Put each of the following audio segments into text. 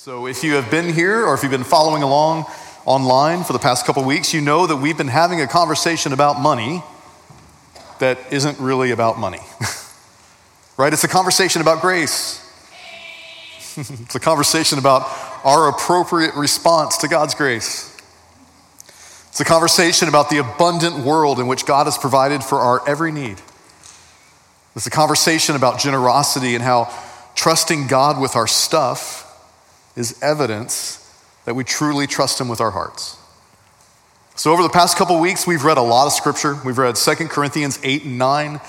So if you have been here or if you've been following along online for the past couple weeks, you know that we've been having a conversation about money that isn't really about money, right? It's a conversation about grace. It's a conversation about our appropriate response to God's grace. It's a conversation about the abundant world in which God has provided for our every need. It's a conversation about generosity and how trusting God with our stuff is evidence that we truly trust him with our hearts. So over the past couple weeks, we've read a lot of scripture. We've read 2 Corinthians 8 and 9.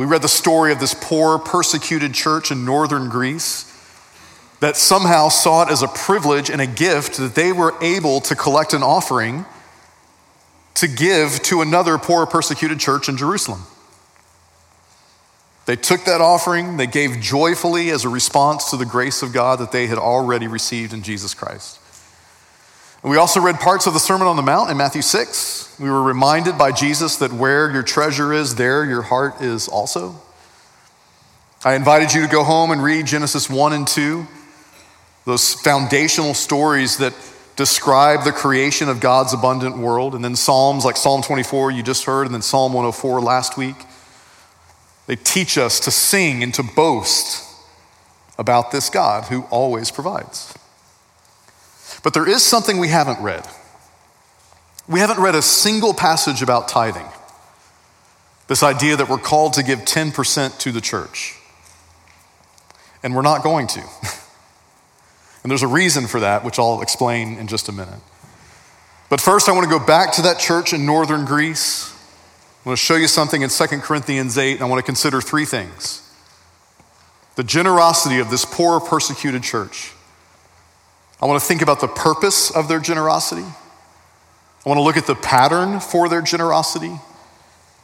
We read the story of this poor, persecuted church in northern Greece that somehow saw it as a privilege and a gift that they were able to collect an offering to give to another poor, persecuted church in Jerusalem. They took that offering, they gave joyfully as a response to the grace of God that they had already received in Jesus Christ. And we also read parts of the Sermon on the Mount in Matthew 6. We were reminded by Jesus that where your treasure is, there your heart is also. I invited you to go home and read Genesis 1 and 2, those foundational stories that describe the creation of God's abundant world, and then Psalms like Psalm 24 you just heard, and then Psalm 104 last week. They teach us to sing and to boast about this God who always provides. But there is something we haven't read. We haven't read a single passage about tithing, this idea that we're called to give 10% to the church. And we're not going to. And there's a reason for that, which I'll explain in just a minute. But first, I want to go back to that church in northern Greece. I want to show you something in 2 Corinthians 8, and I want to consider three things. The generosity of this poor, persecuted church. I want to think about the purpose of their generosity. I want to look at the pattern for their generosity.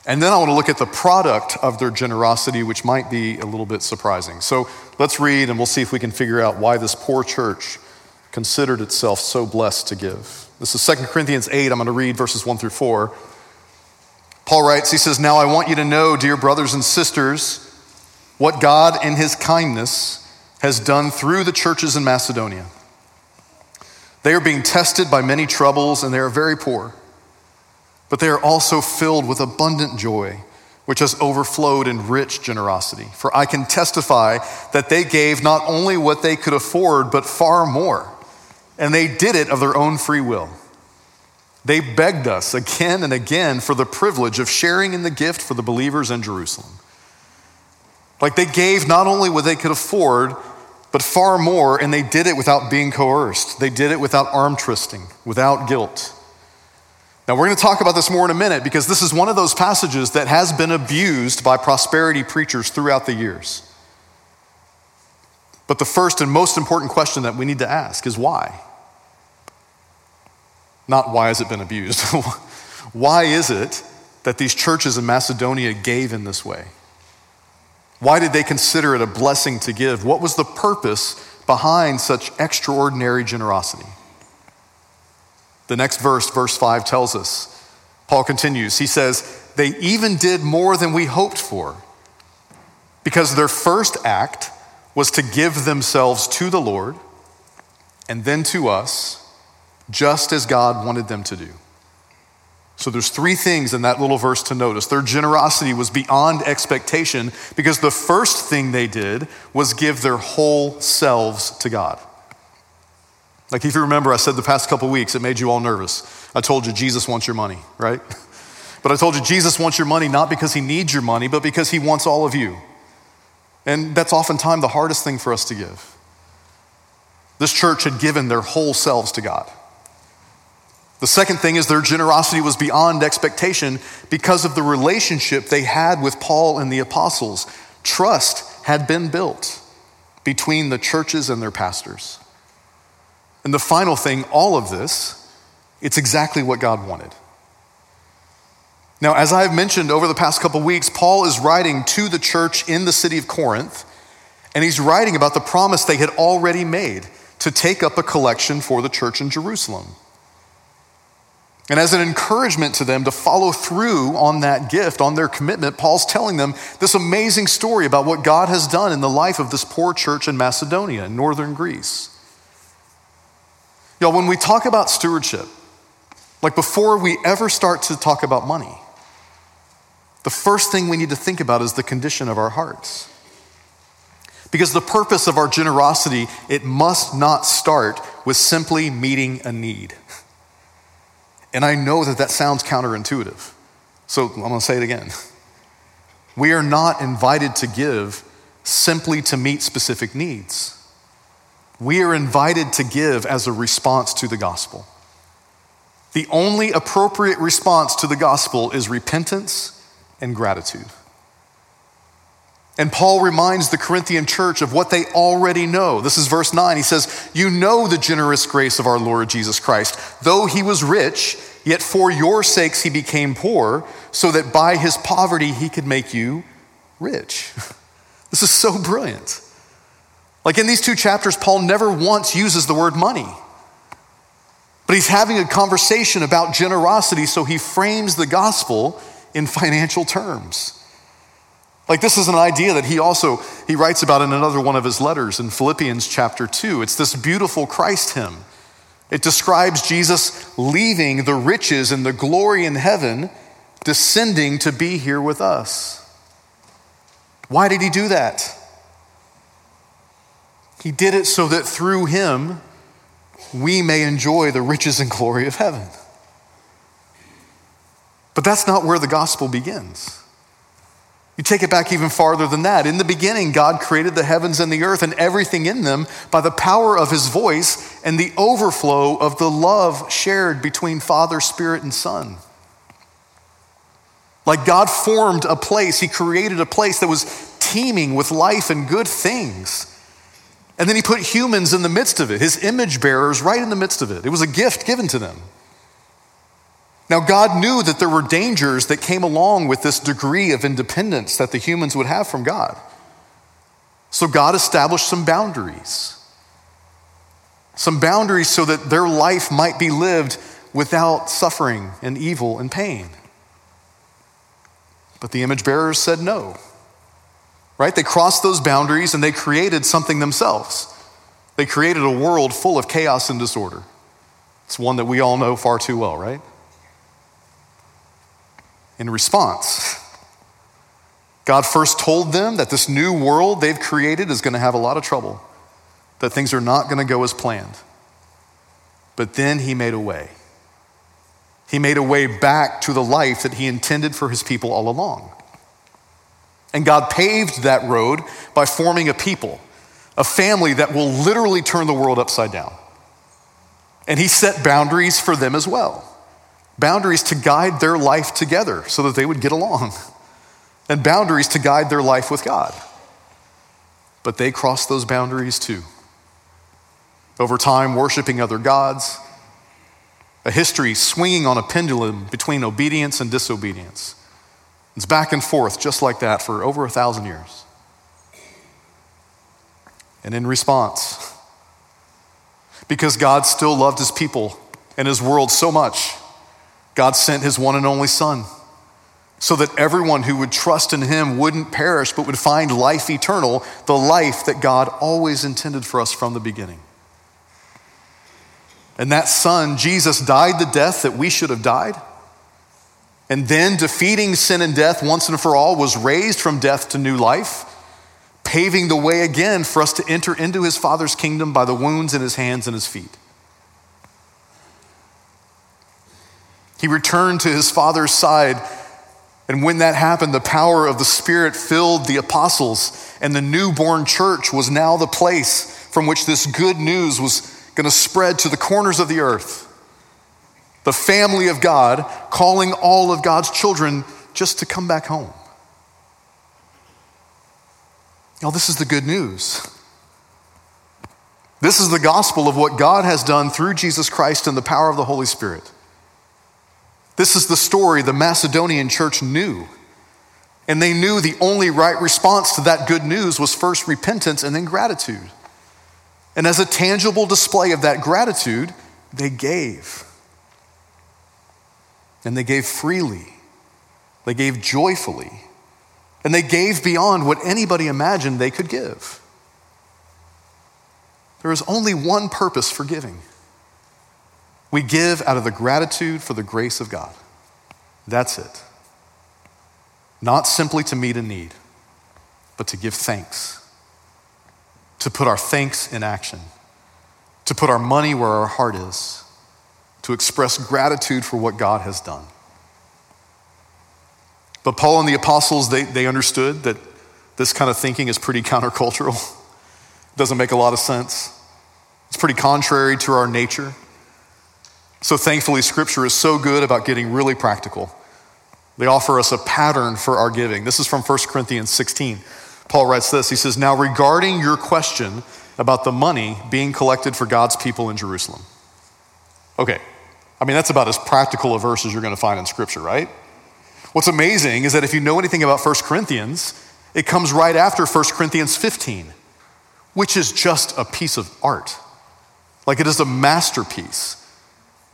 And then I want to look at the product of their generosity, which might be a little bit surprising. So let's read and we'll see if we can figure out why this poor church considered itself so blessed to give. This is 2 Corinthians 8. I'm going to read verses 1 through 4. Paul writes, he says, "Now I want you to know, dear brothers and sisters, what God in his kindness has done through the churches in Macedonia. They are being tested by many troubles and they are very poor. But they are also filled with abundant joy, which has overflowed in rich generosity. For I can testify that they gave not only what they could afford, but far more. And they did it of their own free will. They begged us again and again for the privilege of sharing in the gift for the believers in Jerusalem." Like, they gave not only what they could afford, but far more, and they did it without being coerced. They did it without arm twisting, without guilt. Now, we're going to talk about this more in a minute because this is one of those passages that has been abused by prosperity preachers throughout the years. But the first and most important question that we need to ask is why? Not why has it been abused? Why is it that these churches in Macedonia gave in this way? Why did they consider it a blessing to give? What was the purpose behind such extraordinary generosity? The next verse, verse 5, tells us. Paul continues. He says, "They even did more than we hoped for, because their first act was to give themselves to the Lord and then to us, just as God wanted them to do." So there's three things in that little verse to notice. Their generosity was beyond expectation because the first thing they did was give their whole selves to God. Like, if you remember, I said the past couple weeks, it made you all nervous. I told you Jesus wants your money, right? But I told you Jesus wants your money not because he needs your money, but because he wants all of you. And that's oftentimes the hardest thing for us to give. This church had given their whole selves to God. The second thing is their generosity was beyond expectation because of the relationship they had with Paul and the apostles. Trust had been built between the churches and their pastors. And the final thing, all of this, it's exactly what God wanted. Now, as I have mentioned over the past couple weeks, Paul is writing to the church in the city of Corinth, and he's writing about the promise they had already made to take up a collection for the church in Jerusalem. And as an encouragement to them to follow through on that gift, on their commitment, Paul's telling them this amazing story about what God has done in the life of this poor church in Macedonia, in northern Greece. Y'all, when we talk about stewardship, like before we ever start to talk about money, the first thing we need to think about is the condition of our hearts. Because the purpose of our generosity, it must not start with simply meeting a need. And I know that that sounds counterintuitive. So I'm going to say it again. We are not invited to give simply to meet specific needs. We are invited to give as a response to the gospel. The only appropriate response to the gospel is repentance and gratitude. And Paul reminds the Corinthian church of what they already know. This is verse 9. He says, "You know the generous grace of our Lord Jesus Christ. Though he was rich, yet for your sakes he became poor, so that by his poverty he could make you rich." This is so brilliant. Like in these two chapters, Paul never once uses the word money. But he's having a conversation about generosity, so he frames the gospel in financial terms. Like this is an idea that he writes about in another one of his letters in Philippians chapter 2. It's this beautiful Christ hymn. It describes Jesus leaving the riches and the glory in heaven, descending to be here with us. Why did he do that? He did it so that through him, we may enjoy the riches and glory of heaven. But that's not where the gospel begins. You take it back even farther than that. In the beginning, God created the heavens and the earth and everything in them by the power of his voice and the overflow of the love shared between Father, Spirit, and Son. Like God formed a place, he created a place that was teeming with life and good things. And then he put humans in the midst of it, his image bearers right in the midst of it. It was a gift given to them. Now, God knew that there were dangers that came along with this degree of independence that the humans would have from God. So God established some boundaries so that their life might be lived without suffering and evil and pain. But the image bearers said no, right? They crossed those boundaries and they created something themselves. They created a world full of chaos and disorder. It's one that we all know far too well, right? In response, God first told them that this new world they've created is going to have a lot of trouble, that things are not going to go as planned. But then he made a way. He made a way back to the life that he intended for his people all along. And God paved that road by forming a people, a family that will literally turn the world upside down. And he set boundaries for them as well. Boundaries to guide their life together so that they would get along, and boundaries to guide their life with God. But they crossed those boundaries too. Over time, worshiping other gods, a history swinging on a pendulum between obedience and disobedience. It's back and forth just like that for over 1,000 years. And in response, because God still loved his people and his world so much, God sent his one and only Son so that everyone who would trust in him wouldn't perish but would find life eternal, the life that God always intended for us from the beginning. And that Son, Jesus, died the death that we should have died, and then defeating sin and death once and for all was raised from death to new life, paving the way again for us to enter into his Father's kingdom by the wounds in his hands and his feet. He returned to his Father's side, and when that happened, the power of the Spirit filled the apostles, and the newborn church was now the place from which this good news was going to spread to the corners of the earth. The family of God calling all of God's children just to come back home. Now, this is the good news. This is the gospel of what God has done through Jesus Christ and the power of the Holy Spirit. This is the story the Macedonian church knew. And they knew the only right response to that good news was first repentance and then gratitude. And as a tangible display of that gratitude, they gave. And they gave freely. They gave joyfully. And they gave beyond what anybody imagined they could give. There is only one purpose for giving, We give out of the gratitude for the grace of God. That's it. Not simply to meet a need, but to give thanks. To put our thanks in action. To put our money where our heart is. To express gratitude for what God has done. But Paul and the apostles, they understood that this kind of thinking is pretty countercultural. It doesn't make a lot of sense. It's pretty contrary to our nature. So thankfully, Scripture is so good about getting really practical. They offer us a pattern for our giving. This is from 1 Corinthians 16. Paul writes this, he says, "Now regarding your question about the money being collected for God's people in Jerusalem." Okay, I mean, that's about as practical a verse as you're gonna find in Scripture, right? What's amazing is that if you know anything about 1 Corinthians, it comes right after 1 Corinthians 15, which is just a piece of art. Like, it is a masterpiece.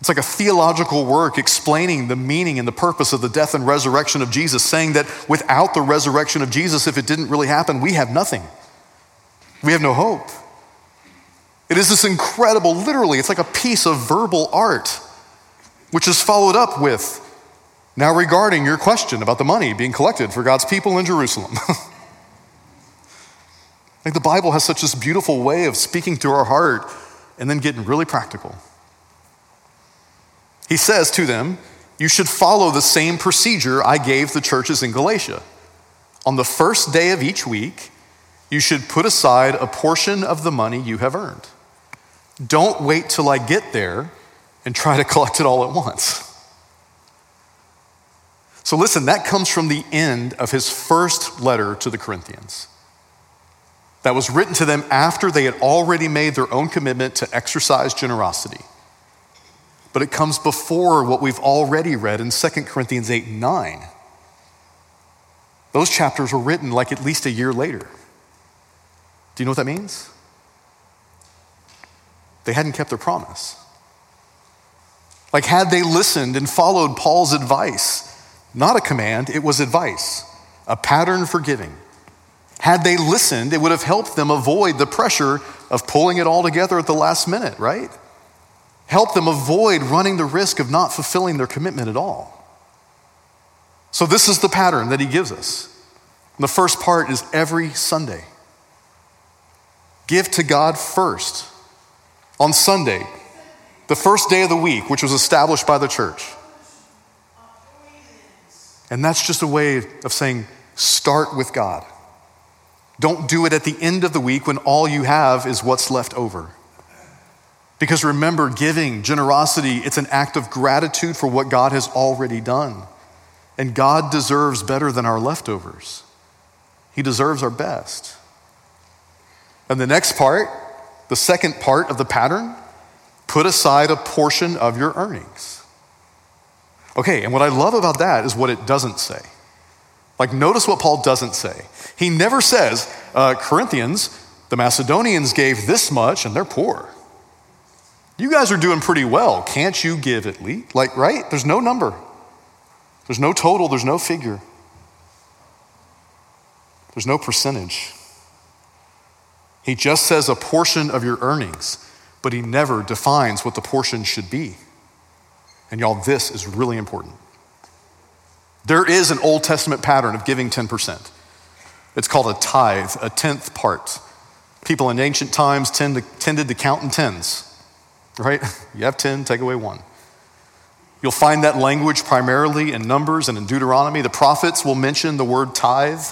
It's like a theological work explaining the meaning and the purpose of the death and resurrection of Jesus, saying that without the resurrection of Jesus, if it didn't really happen, we have nothing. We have no hope. It is this incredible, literally, it's like a piece of verbal art, which is followed up with, "Now regarding your question about the money being collected for God's people in Jerusalem." Like, the Bible has such this beautiful way of speaking to our heart and then getting really practical. He says to them, "You should follow the same procedure I gave the churches in Galatia. On the first day of each week, you should put aside a portion of the money you have earned. Don't wait till I get there and try to collect it all at once." So listen, that comes from the end of his first letter to the Corinthians. That was written to them after they had already made their own commitment to exercise generosity. But it comes before what we've already read in 2 Corinthians 8 and 9. Those chapters were written like at least a year later. Do you know what that means? They hadn't kept their promise. Like, had they listened and followed Paul's advice, not a command, it was advice, a pattern for giving. Had they listened, it would have helped them avoid the pressure of pulling it all together at the last minute, right? Help them avoid running the risk of not fulfilling their commitment at all. So this is the pattern that he gives us. And the first part is every Sunday. Give to God first. On Sunday, the first day of the week, which was established by the church. And that's just a way of saying, start with God. Don't do it at the end of the week when all you have is what's left over. Because remember, giving, generosity, it's an act of gratitude for what God has already done. And God deserves better than our leftovers. He deserves our best. And the next part, the second part of the pattern, put aside a portion of your earnings. Okay, and what I love about that is what it doesn't say. Like, notice what Paul doesn't say. He never says, Corinthians, the Macedonians gave this much and they're poor. You guys are doing pretty well. Can't you give at least? Like, right? There's no number. There's no total. There's no figure. There's no percentage. He just says a portion of your earnings, but he never defines what the portion should be. And y'all, this is really important. There is an Old Testament pattern of giving 10%. It's called a tithe, a tenth part. People in ancient times tended to count in tens. Right? You have 10, take away one. You'll find that language primarily in Numbers and in Deuteronomy. The prophets will mention the word tithe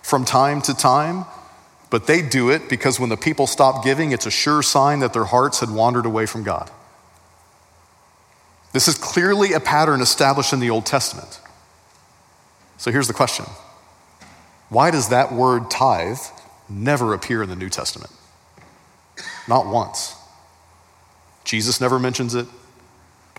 from time to time, but they do it because when the people stop giving, it's a sure sign that their hearts had wandered away from God. This is clearly a pattern established in the Old Testament. So here's the question. Why does that word tithe never appear in the New Testament? Not once. Jesus never mentions it.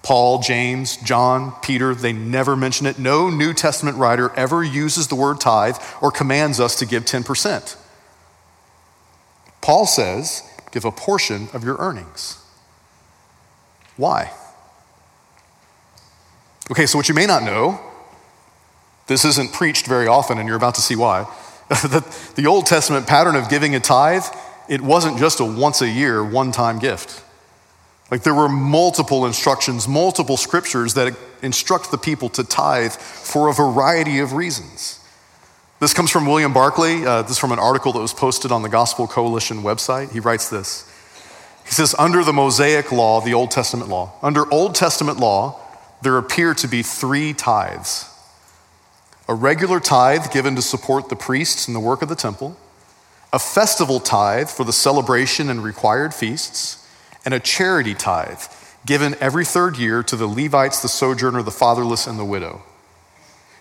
Paul, James, John, Peter, they never mention it. No New Testament writer ever uses the word tithe or commands us to give 10%. Paul says, give a portion of your earnings. Why? Okay, so what you may not know, this isn't preached very often and you're about to see why. The Old Testament pattern of giving a tithe, it wasn't just a once a year, one-time gift. Like there were multiple instructions, multiple scriptures that instruct the people to tithe for a variety of reasons. This comes from William Barclay. This is from an article that was posted on the Gospel Coalition website. He writes this. He says, under the Mosaic law, the Old Testament law, under Old Testament law, there appear to be three tithes. A regular tithe given to support the priests and the work of the temple, a festival tithe for the celebration and required feasts, and a charity tithe given every third year to the Levites, the sojourner, the fatherless, and the widow.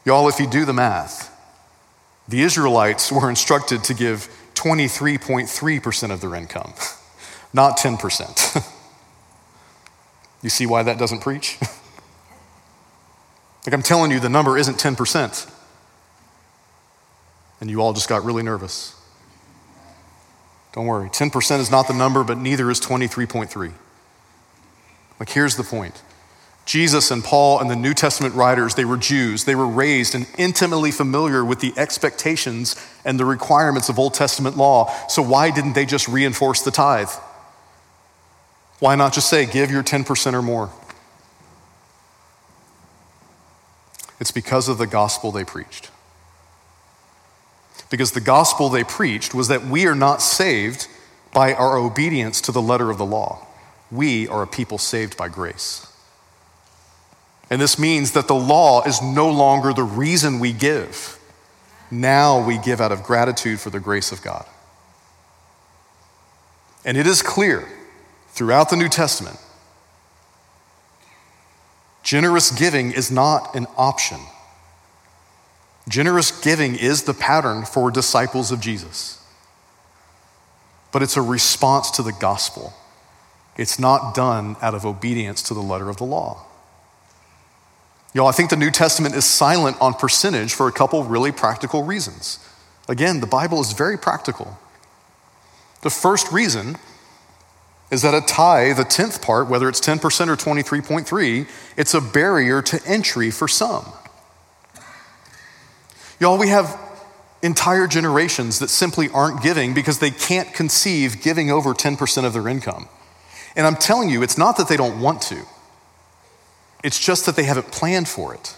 Y'all, if you do the math, the Israelites were instructed to give 23.3% of their income, not 10%. You see why that doesn't preach? Like I'm telling you, the number isn't 10%. And you all just got really nervous. Don't worry, 10% is not the number, but neither is 23.3. Like here's the point. Jesus and Paul and the New Testament writers, they were Jews. They were raised and intimately familiar with the expectations and the requirements of Old Testament law. So why didn't they just reinforce the tithe? Why not just say, give your 10% or more? It's because of the gospel they preached. Because the gospel they preached was that we are not saved by our obedience to the letter of the law. We are a people saved by grace. And this means that the law is no longer the reason we give. Now we give out of gratitude for the grace of God. And it is clear throughout the New Testament, generous giving is not an option. Generous giving is the pattern for disciples of Jesus. But it's a response to the gospel. It's not done out of obedience to the letter of the law. Y'all, I think the New Testament is silent on percentage for a couple really practical reasons. Again, the Bible is very practical. The first reason is that a tithe, the 10th part, whether it's 10% or 23.3, it's a barrier to entry for some. Y'all, we have entire generations that simply aren't giving because they can't conceive giving over 10% of their income. And I'm telling you, it's not that they don't want to. It's just that they haven't planned for it.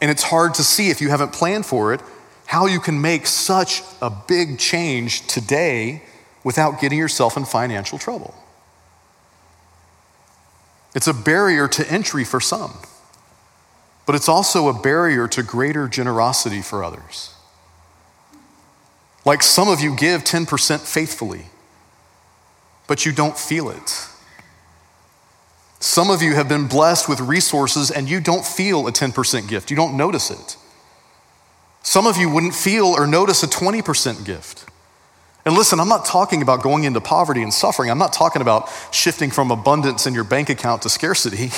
And it's hard to see, if you haven't planned for it, how you can make such a big change today without getting yourself in financial trouble. It's a barrier to entry for some, but it's also a barrier to greater generosity for others. Like some of you give 10% faithfully, but you don't feel it. Some of you have been blessed with resources and you don't feel a 10% gift. You don't notice it. Some of you wouldn't feel or notice a 20% gift. And listen, I'm not talking about going into poverty and suffering. I'm not talking about shifting from abundance in your bank account to scarcity.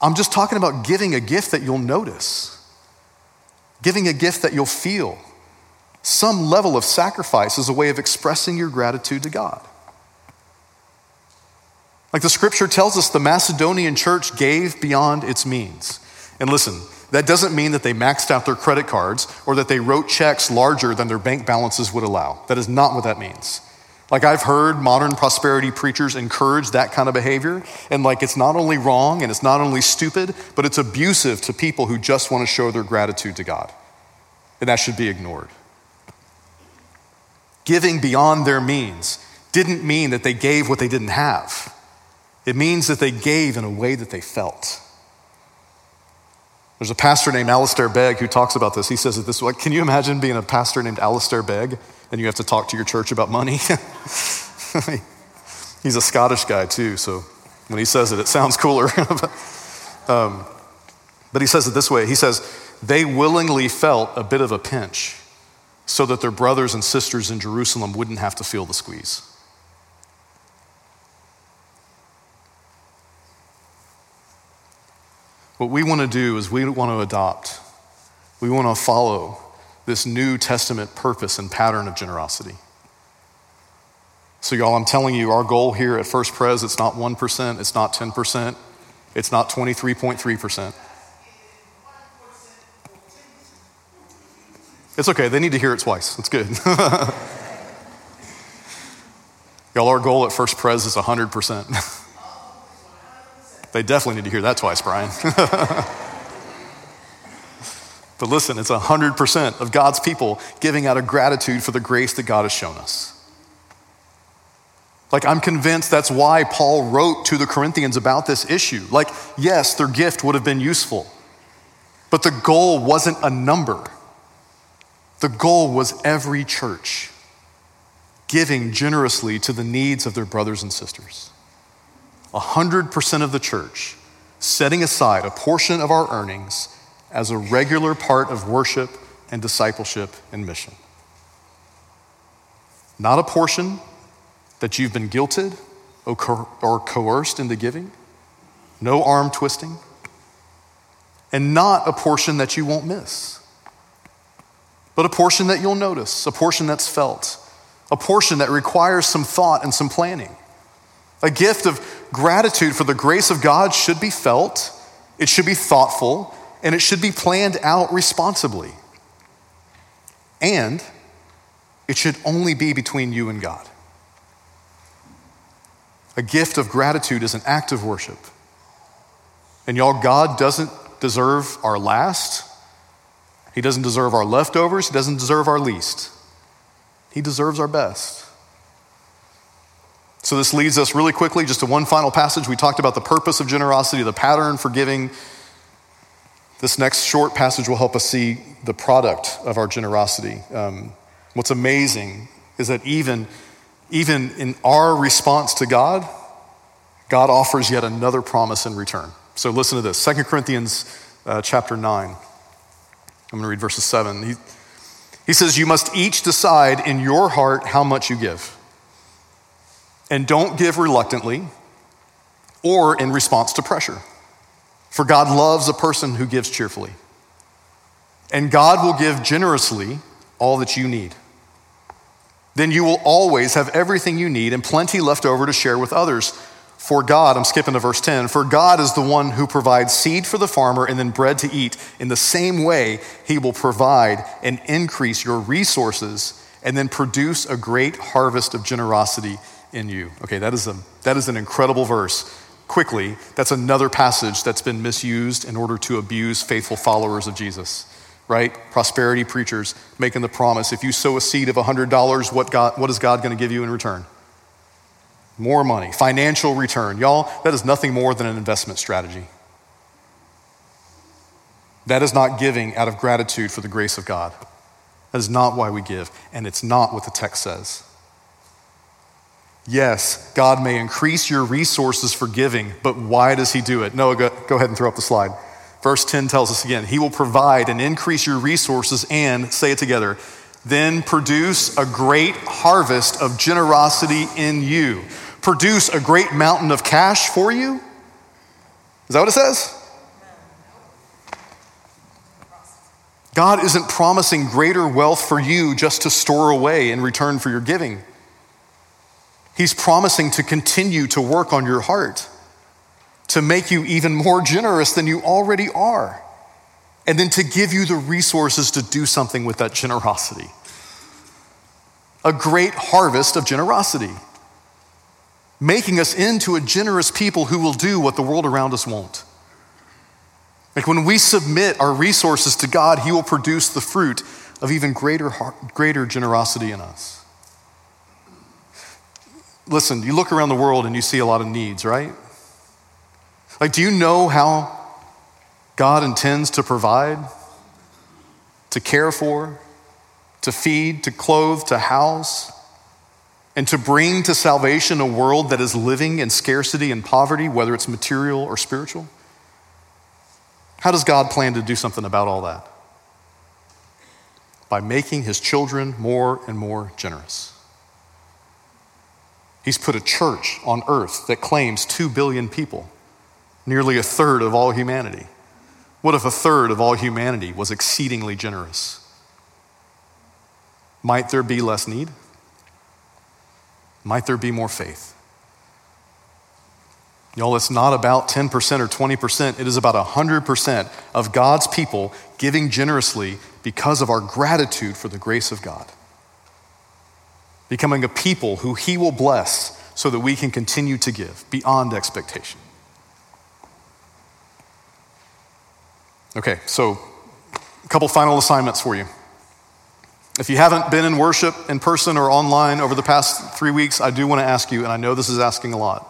I'm just talking about giving a gift that you'll notice, giving a gift that you'll feel. Some level of sacrifice is a way of expressing your gratitude to God. Like the scripture tells us, the Macedonian church gave beyond its means. And listen, that doesn't mean that they maxed out their credit cards or that they wrote checks larger than their bank balances would allow. That is not what that means. Like I've heard modern prosperity preachers encourage that kind of behavior, and like it's not only wrong and it's not only stupid, but it's abusive to people who just want to show their gratitude to God. And that should be ignored. Giving beyond their means didn't mean that they gave what they didn't have. It means that they gave in a way that they felt. There's a pastor named Alistair Begg who talks about this. He says it this way. Can you imagine being a pastor named Alistair Begg and you have to talk to your church about money? He's a Scottish guy too, so when he says it, it sounds cooler. But he says it this way. He says, they willingly felt a bit of a pinch so that their brothers and sisters in Jerusalem wouldn't have to feel the squeeze. What we want to do is we want to adopt, we want to follow this New Testament purpose and pattern of generosity. So y'all, I'm telling you, our goal here at First Pres, it's not 1%, it's not 10%, it's not 23.3%. It's okay, they need to hear it twice, it's good. Y'all, our goal at First Pres is 100%. They definitely need to hear that twice, Brian. But listen, it's 100% of God's people giving out of gratitude for the grace that God has shown us. Like, I'm convinced that's why Paul wrote to the Corinthians about this issue. Like, yes, their gift would have been useful, but the goal wasn't a number. The goal was every church giving generously to the needs of their brothers and sisters. 100% of the church setting aside a portion of our earnings as a regular part of worship and discipleship and mission. Not a portion that you've been guilted or coerced into giving, no arm twisting, and not a portion that you won't miss, but a portion that you'll notice, a portion that's felt, a portion that requires some thought and some planning. A gift of gratitude for the grace of God should be felt, it should be thoughtful, and it should be planned out responsibly. And it should only be between you and God. A gift of gratitude is an act of worship. And y'all, God doesn't deserve our last. He doesn't deserve our leftovers. He doesn't deserve our least. He deserves our best. So this leads us really quickly just to one final passage. We talked about the purpose of generosity, the pattern for giving. This next short passage will help us see the product of our generosity. What's amazing is that even in our response to God, God offers yet another promise in return. So listen to this, 2 Corinthians chapter 9. I'm going to read verses 7. He says, "You must each decide in your heart how much you give. And don't give reluctantly or in response to pressure. For God loves a person who gives cheerfully. And God will give generously all that you need. Then you will always have everything you need and plenty left over to share with others. For God," I'm skipping to verse 10, "for God is the one who provides seed for the farmer and then bread to eat. In the same way, he will provide and increase your resources and then produce a great harvest of generosity in you." Okay, that is an incredible verse. Quickly, that's another passage that's been misused in order to abuse faithful followers of Jesus, right? Prosperity preachers making the promise, if you sow a seed of $100, what is God going to give you in return? More money, financial return. Y'all, that is nothing more than an investment strategy. That is not giving out of gratitude for the grace of God. That is not why we give, and it's not what the text says. Yes, God may increase your resources for giving, but why does he do it? Noah, go ahead and throw up the slide. Verse 10 tells us again, he will provide and increase your resources and, say it together, then produce a great harvest of generosity in you. Produce a great mountain of cash for you? Is that what it says? God isn't promising greater wealth for you just to store away in return for your giving. He's promising to continue to work on your heart, to make you even more generous than you already are, and then to give you the resources to do something with that generosity. A great harvest of generosity, making us into a generous people who will do what the world around us won't. Like, when we submit our resources to God, he will produce the fruit of even greater generosity in us. Listen, you look around the world and you see a lot of needs, right? Like, do you know how God intends to provide, to care for, to feed, to clothe, to house, and to bring to salvation a world that is living in scarcity and poverty, whether it's material or spiritual? How does God plan to do something about all that? By making his children more and more generous. He's put a church on earth that claims 2 billion people, nearly a third of all humanity. What if a third of all humanity was exceedingly generous? Might there be less need? Might there be more faith? Y'all, it's not about 10% or 20%. It is about 100% of God's people giving generously because of our gratitude for the grace of God. becoming a people who he will bless so that we can continue to give beyond expectation. Okay, so a couple final assignments for you. If you haven't been in worship in person or online over the past 3 weeks, I do want to ask you, and I know this is asking a lot,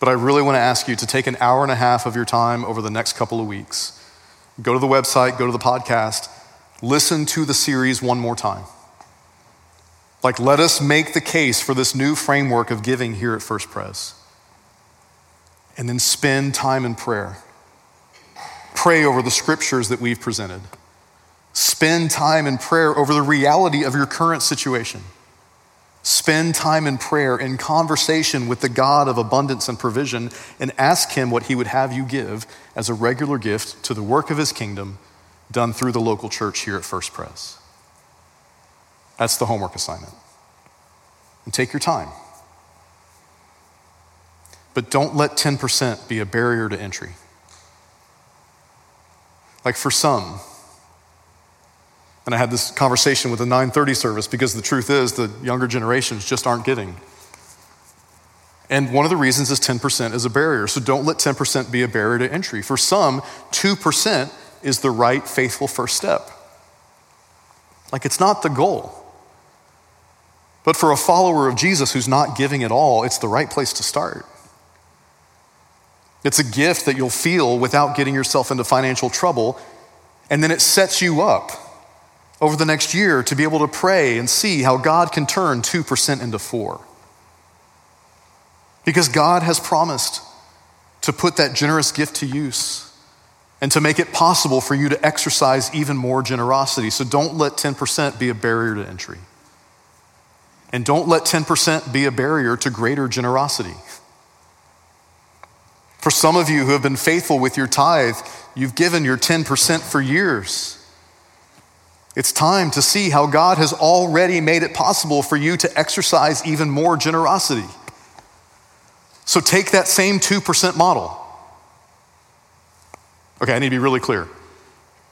but I really want to ask you to take an hour and a half of your time over the next couple of weeks. Go to the website, go to the podcast, listen to the series one more time. Like, let us make the case for this new framework of giving here at First Pres. And then spend time in prayer. Pray over the scriptures that we've presented. Spend time in prayer over the reality of your current situation. Spend time in prayer, in conversation with the God of abundance and provision, and ask him what he would have you give as a regular gift to the work of his kingdom done through the local church here at First Pres. That's the homework assignment. And take your time. But don't let 10% be a barrier to entry. Like, for some, and I had this conversation with the 9:30 service, because the truth is the younger generations just aren't giving. And one of the reasons is 10% is a barrier. So don't let 10% be a barrier to entry. For some, 2% is the right, faithful first step. Like, it's not the goal. But for a follower of Jesus who's not giving at all, it's the right place to start. It's a gift that you'll feel without getting yourself into financial trouble, and then it sets you up over the next year to be able to pray and see how God can turn 2% into 4%. Because God has promised to put that generous gift to use and to make it possible for you to exercise even more generosity. So don't let 10% be a barrier to entry. And don't let 10% be a barrier to greater generosity. For some of you who have been faithful with your tithe, you've given your 10% for years. It's time to see how God has already made it possible for you to exercise even more generosity. So take that same 2% model. Okay, I need to be really clear.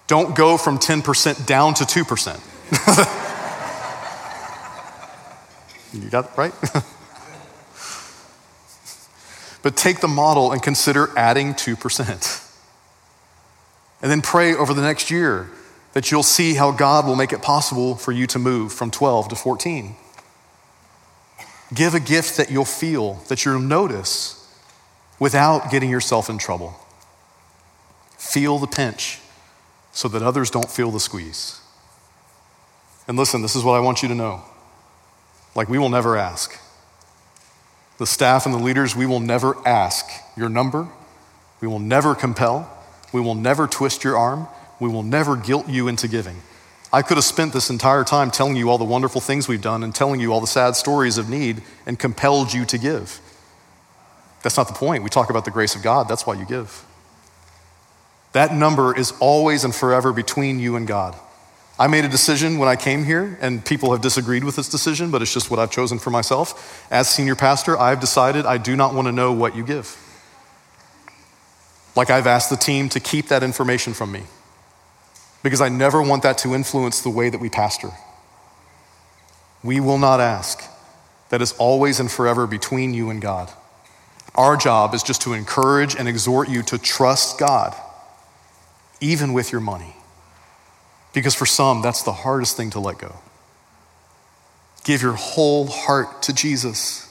Don't go from 10% down to 2%. You got it, right? But take the model and consider adding 2%. And then pray over the next year that you'll see how God will make it possible for you to move from 12 to 14. Give a gift that you'll feel, that you'll notice, without getting yourself in trouble. Feel the pinch so that others don't feel the squeeze. And listen, this is what I want you to know. Like, we will never ask. The staff and the leaders, we will never ask your number. We will never compel. We will never twist your arm. We will never guilt you into giving. I could have spent this entire time telling you all the wonderful things we've done and telling you all the sad stories of need and compelled you to give. That's not the point. We talk about the grace of God. That's why you give. That number is always and forever between you and God. I made a decision when I came here, and people have disagreed with this decision, but it's just what I've chosen for myself. As senior pastor, I've decided I do not want to know what you give. Like, I've asked the team to keep that information from me, because I never want that to influence the way that we pastor. We will not ask. That is always and forever between you and God. Our job is just to encourage and exhort you to trust God, even with your money. Because for some, that's the hardest thing to let go. Give your whole heart to Jesus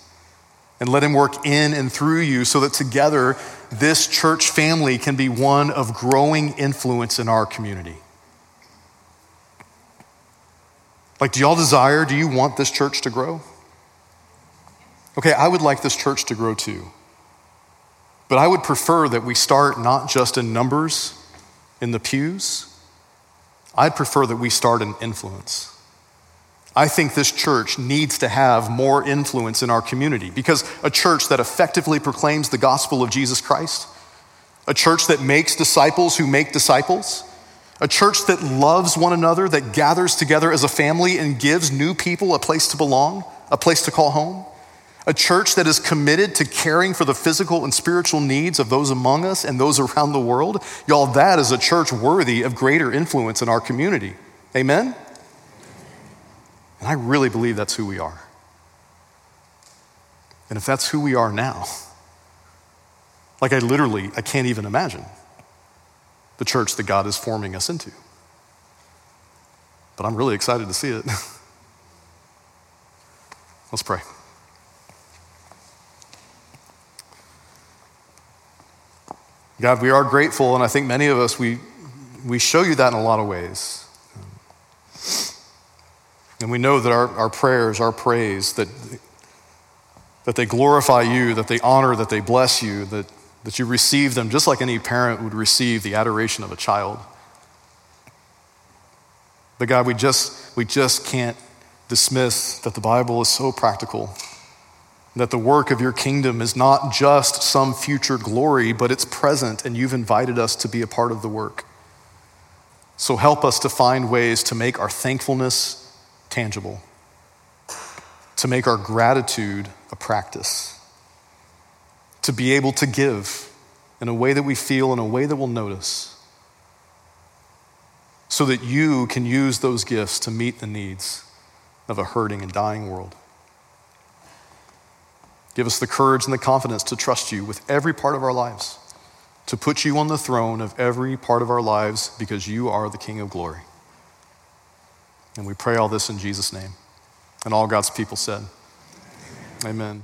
and let him work in and through you so that together this church family can be one of growing influence in our community. Like, do y'all desire, do you want this church to grow? Okay, I would like this church to grow too. But I would prefer that we start not just in numbers, in the pews. I'd prefer that we start in influence. I think this church needs to have more influence in our community, because a church that effectively proclaims the gospel of Jesus Christ, a church that makes disciples who make disciples, a church that loves one another, that gathers together as a family and gives new people a place to belong, a place to call home, a church that is committed to caring for the physical and spiritual needs of those among us and those around the world. Y'all, that is a church worthy of greater influence in our community. Amen? And I really believe that's who we are. And if that's who we are now, like I can't even imagine the church that God is forming us into. But I'm really excited to see it. Let's pray. God, we are grateful, and I think many of us, we show you that in a lot of ways. And we know that our prayers, our praise, that they glorify you, that they honor, that they bless you, that you receive them just like any parent would receive the adoration of a child. But God, we just can't dismiss that the Bible is so practical, that the work of your kingdom is not just some future glory, but it's present, and you've invited us to be a part of the work. So help us to find ways to make our thankfulness tangible, to make our gratitude a practice, to be able to give in a way that we feel, in a way that we'll notice, so that you can use those gifts to meet the needs of a hurting and dying world. Give us the courage and the confidence to trust you with every part of our lives, to put you on the throne of every part of our lives, because you are the King of glory. And we pray all this in Jesus' name. And all God's people said, amen.